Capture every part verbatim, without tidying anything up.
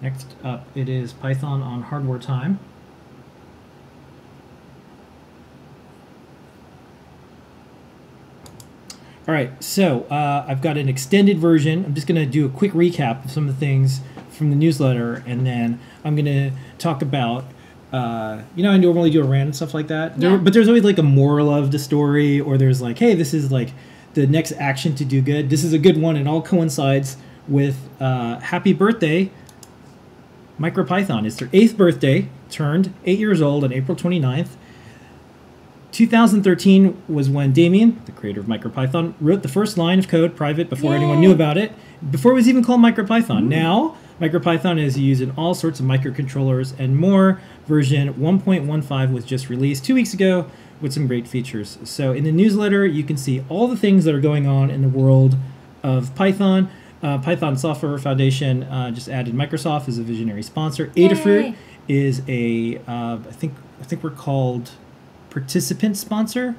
Next up, it is Python on hardware time. All right, so uh, I've got an extended version. I'm just going to do a quick recap of some of the things from the newsletter, and then I'm going to talk about, uh, you know, I normally do a rant and stuff like that, yeah. there, but there's always like a moral of the story, or there's like, hey, this is like the next action to do good. This is a good one, and all coincides with uh, happy birthday, MicroPython. It's their eighth birthday, turned eight years old on April twenty-ninth. two thousand thirteen was when Damien, the creator of MicroPython, wrote the first line of code private before Yay. anyone knew about it, before it was even called MicroPython. Ooh. Now, MicroPython is used in all sorts of microcontrollers and more. Version one point fifteen was just released two weeks ago with some great features. So in the newsletter, you can see all the things that are going on in the world of Python. Uh, Python Software Foundation uh, just added Microsoft as a visionary sponsor. Yay. Adafruit is a, uh, I think, I think we're called... participant sponsor,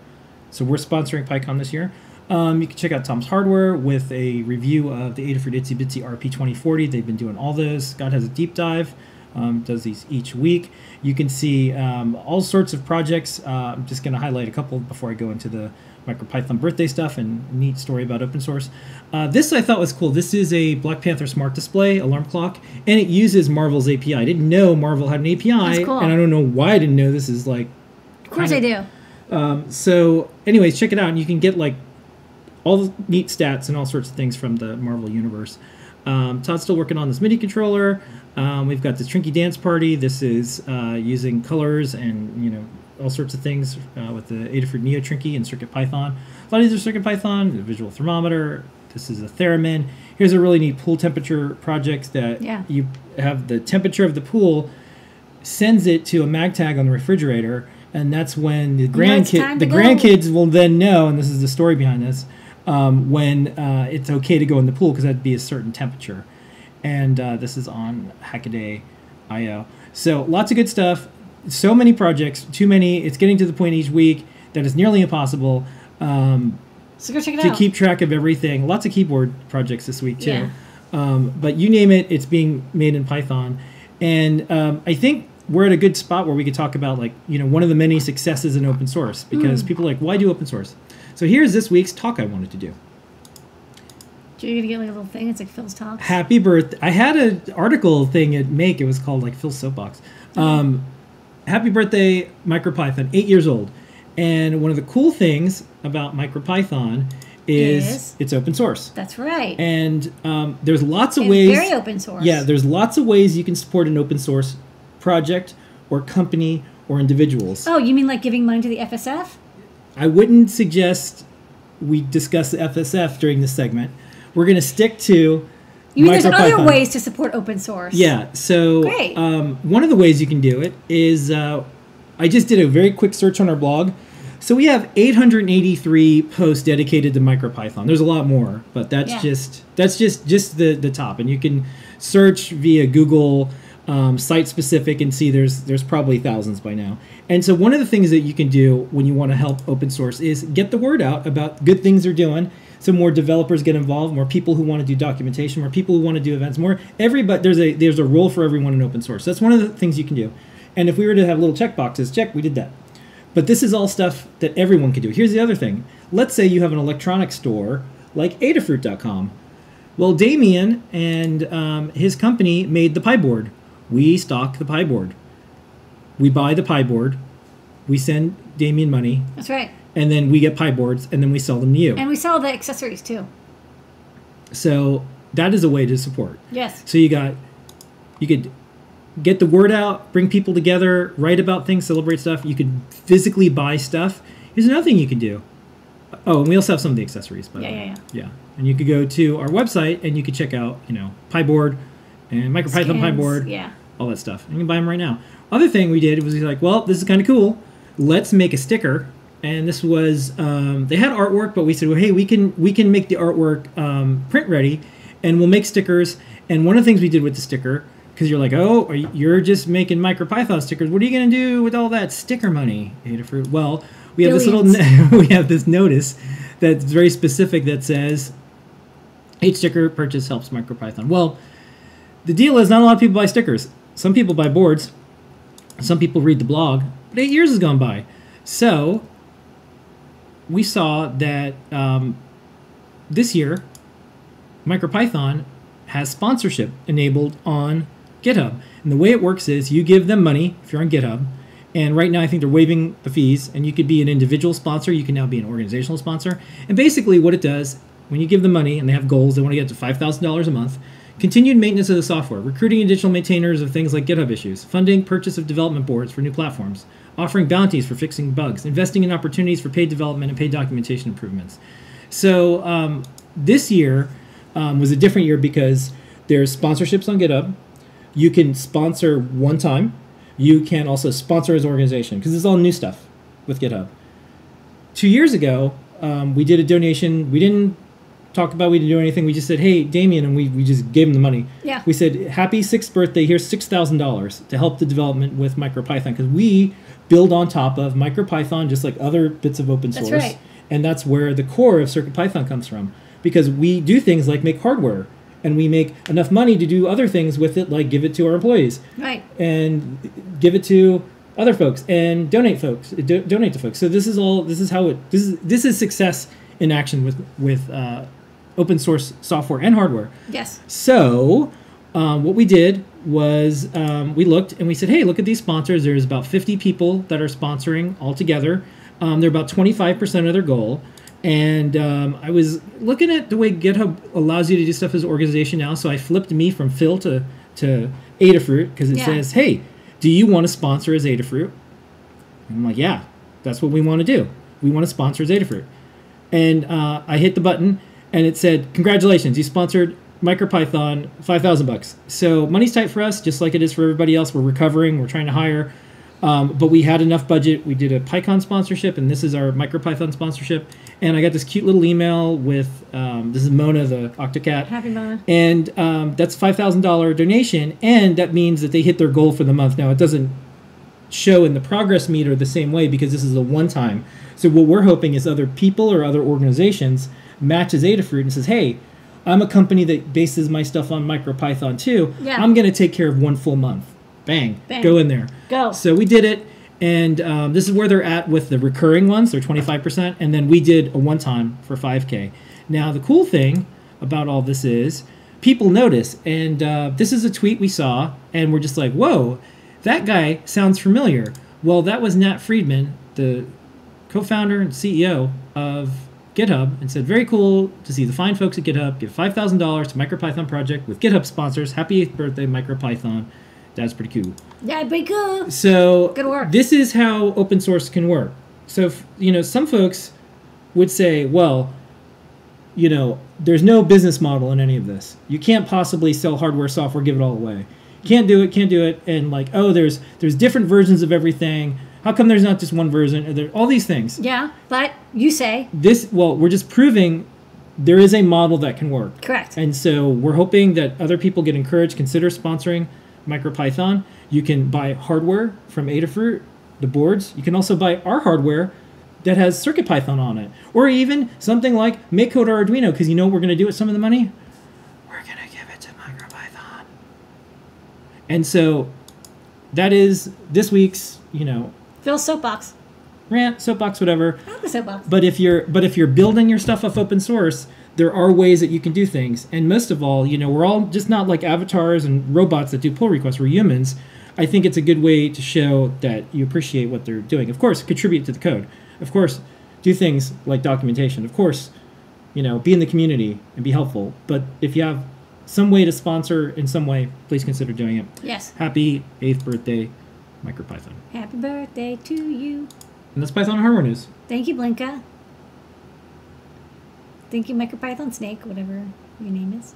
so we're sponsoring PyCon this year. Um, you can check out Tom's Hardware with a review of the Adafruit Itsy Bitsy R P twenty forty. They've been doing all those. Scott has a deep dive, um, does these each week. You can see um, all sorts of projects. Uh, I'm just going to highlight a couple before I go into the MicroPython birthday stuff and a neat story about open source. Uh, this I thought was cool. This is a Black Panther smart display alarm clock, and it uses Marvel's A P I. I didn't know Marvel had an A P I, that's cool. And I don't know why I didn't know this is like. Of course I do. Um, so anyways, check it out. And you can get like all the neat stats and all sorts of things from the Marvel Universe. Um, Todd's still working on this MIDI controller. Um, we've got the Trinky Dance Party. This is uh, using colors and, you know, all sorts of things uh, with the Adafruit Neo Trinky and CircuitPython. A lot of these are CircuitPython, the visual thermometer. This is a theremin. Here's a really neat pool temperature project that yeah. you have the temperature of the pool, sends it to a MagTag on the refrigerator, and that's when the grandkid, the go. grandkids will then know, and this is the story behind this, um, when uh, it's okay to go in the pool because that'd be a certain temperature. And uh, this is on Hackaday dot i o. So lots of good stuff. So many projects, too many. It's getting to the point each week that it's nearly impossible um, so go check it to out. keep track of everything. Lots of keyboard projects this week, too. Yeah. Um, but you name it, it's being made in Python. And um, I think... we're at a good spot where we could talk about, like, you know, one of the many successes in open source, because mm. people are like, why do open source? So here's this week's talk I wanted to do. You're going to get like a little thing. It's like Phil's talk. Happy birthday. I had an article thing at Make. It was called like Phil's Soapbox. Okay. Um, happy birthday, MicroPython, eight years old. And one of the cool things about MicroPython is, is it's open source. That's right. And um, there's lots of it's ways. Very open source. Yeah, there's lots of ways you can support an open source project or company or individuals. Oh, you mean like giving money to the F S F? I wouldn't suggest we discuss the F S F during this segment. We're going to stick to You mean there's other ways to support open source. Yeah. So Great. Um, one of the ways you can do it is uh, I just did a very quick search on our blog. So we have eight hundred eighty-three posts dedicated to MicroPython. There's a lot more, but that's yeah. just that's just, just the, the top. And you can search via Google Um, site specific and see there's there's probably thousands by now. And so one of the things that you can do when you want to help open source is get the word out about good things they're doing, so more developers get involved, more people who want to do documentation, more people who want to do events, more everybody. There's a there's a role for everyone in open source. That's one of the things you can do. And if we were to have little check boxes, check, we did that. But this is all stuff that everyone can do. Here's the other thing. Let's say you have an electronics store like Adafruit dot com. Well, Damien and um, his company made the Pi board. We stock the Pi board. We buy the Pi board. We send Damien money. That's right. And then we get Pi boards, and then we sell them to you. And we sell the accessories, too. So that is a way to support. Yes. So you got, you could get the word out, bring people together, write about things, celebrate stuff. You could physically buy stuff. Here's another thing you could do. Oh, and we also have some of the accessories, by the way. Yeah, yeah, yeah. Yeah. And you could go to our website, and you could check out, you know, Pi board, and MicroPython Pi board, yeah. all that stuff. And you can buy them right now. Other thing we did was we were like, well, this is kind of cool. Let's make a sticker. And this was um, they had artwork, but we said, well, hey, we can we can make the artwork um, print ready, and we'll make stickers. And one of the things we did with the sticker, because you're like, oh, you're just making MicroPython stickers. What are you going to do with all that sticker money, Adafruit? Well, we have Billions. this little we have this notice that's very specific that says, each sticker purchase helps MicroPython. Well. The deal is not a lot of people buy stickers. Some people buy boards. Some people read the blog. But eight years has gone by. So we saw that um, this year, MicroPython has sponsorship enabled on GitHub. And the way it works is you give them money if you're on GitHub. And right now I think they're waiving the fees. And you could be an individual sponsor. You can now be an organizational sponsor. And basically what it does, when you give them money and they have goals, they want to get to five thousand dollars a month, continued maintenance of the software, recruiting additional maintainers of things like GitHub issues, funding purchase of development boards for new platforms, offering bounties for fixing bugs, investing in opportunities for paid development and paid documentation improvements. So um, this year um, was a different year because there's sponsorships on GitHub. You can sponsor one time. You can also sponsor as an organization because it's all new stuff with GitHub. Two years ago, um, we did a donation. We didn't talk about we didn't do anything. We just said, hey, Damien, and we, we just gave him the money. Yeah. We said, happy sixth birthday. Here's six thousand dollars to help the development with MicroPython because we build on top of MicroPython just like other bits of open source. That's right. And that's where the core of CircuitPython comes from because we do things like make hardware. And we make enough money to do other things with it, like give it to our employees, right? And give it to other folks, and donate folks, do, donate to folks. So this is all. This is how it. This is this is success in action with with uh, open source software and hardware. Yes. So um, what we did was um, we looked and we said, hey, look at these sponsors. There's about fifty people that are sponsoring altogether. Um, they're about twenty-five percent of their goal. And um, I was looking at the way GitHub allows you to do stuff as an organization now. So I flipped me from Phil to, to Adafruit because it yeah. says, hey, do you want to sponsor as Adafruit? And I'm like, yeah, that's what we want to do. We want to sponsor as Adafruit. And uh, I hit the button and it said, congratulations, you sponsored MicroPython, five thousand bucks. So money's tight for us, just like it is for everybody else. We're recovering. We're trying to hire. Um, but we had enough budget. We did a PyCon sponsorship, and this is our MicroPython sponsorship. And I got this cute little email with, um, this is Mona, the Octocat. Happy Mona. And um, that's a five thousand dollar donation, and that means that they hit their goal for the month. Now, it doesn't show in the progress meter the same way because this is a one-time. So what we're hoping is other people or other organizations matches Adafruit and says, hey, I'm a company that bases my stuff on MicroPython too. Yeah. I'm going to take care of one full month. Bang. Bang, go in there. Go. So we did it, and um, this is where they're at with the recurring ones. They're twenty-five percent, and then we did a one-time for five K. Now, the cool thing about all this is people notice, and uh, this is a tweet we saw, and we're just like, whoa, that guy sounds familiar. Well, that was Nat Friedman, the co-founder and C E O of GitHub, and said, very cool to see the fine folks at GitHub give five thousand dollars to MicroPython project with GitHub sponsors. Happy eighth birthday, MicroPython. That's pretty cool. That's pretty cool. So good work. This is how open source can work. So, you know, some folks would say, well, you know, there's no business model in any of this. You can't possibly sell hardware, software, give it all away. Can't do it, can't do it. And like, oh, there's there's different versions of everything. How come there's not just one version? There, all these things. Yeah, but you say. This, well, we're just proving there is a model that can work. Correct. And so we're hoping that other people get encouraged, consider sponsoring MicroPython. You can buy hardware from Adafruit, the boards. You can also buy our hardware that has CircuitPython on it. Or even something like MakeCode or Arduino, because you know what we're going to do with some of the money? We're going to give it to MicroPython. And so that is this week's, you know... Phil's soapbox. Rant, soapbox, whatever. I like the soapbox. But if you're, but if you're building your stuff off open source... there are ways that you can do things. And most of all, you know, we're all just not like avatars and robots that do pull requests. We're humans. I think it's a good way to show that you appreciate what they're doing. Of course, contribute to the code. Of course, do things like documentation. Of course, you know, be in the community and be helpful. But if you have some way to sponsor in some way, please consider doing it. Yes. Happy eighth birthday, MicroPython. Happy birthday to you. And that's Python Hardware News. Thank you, Blinka. Thank you, MicroPython Snake, whatever your name is.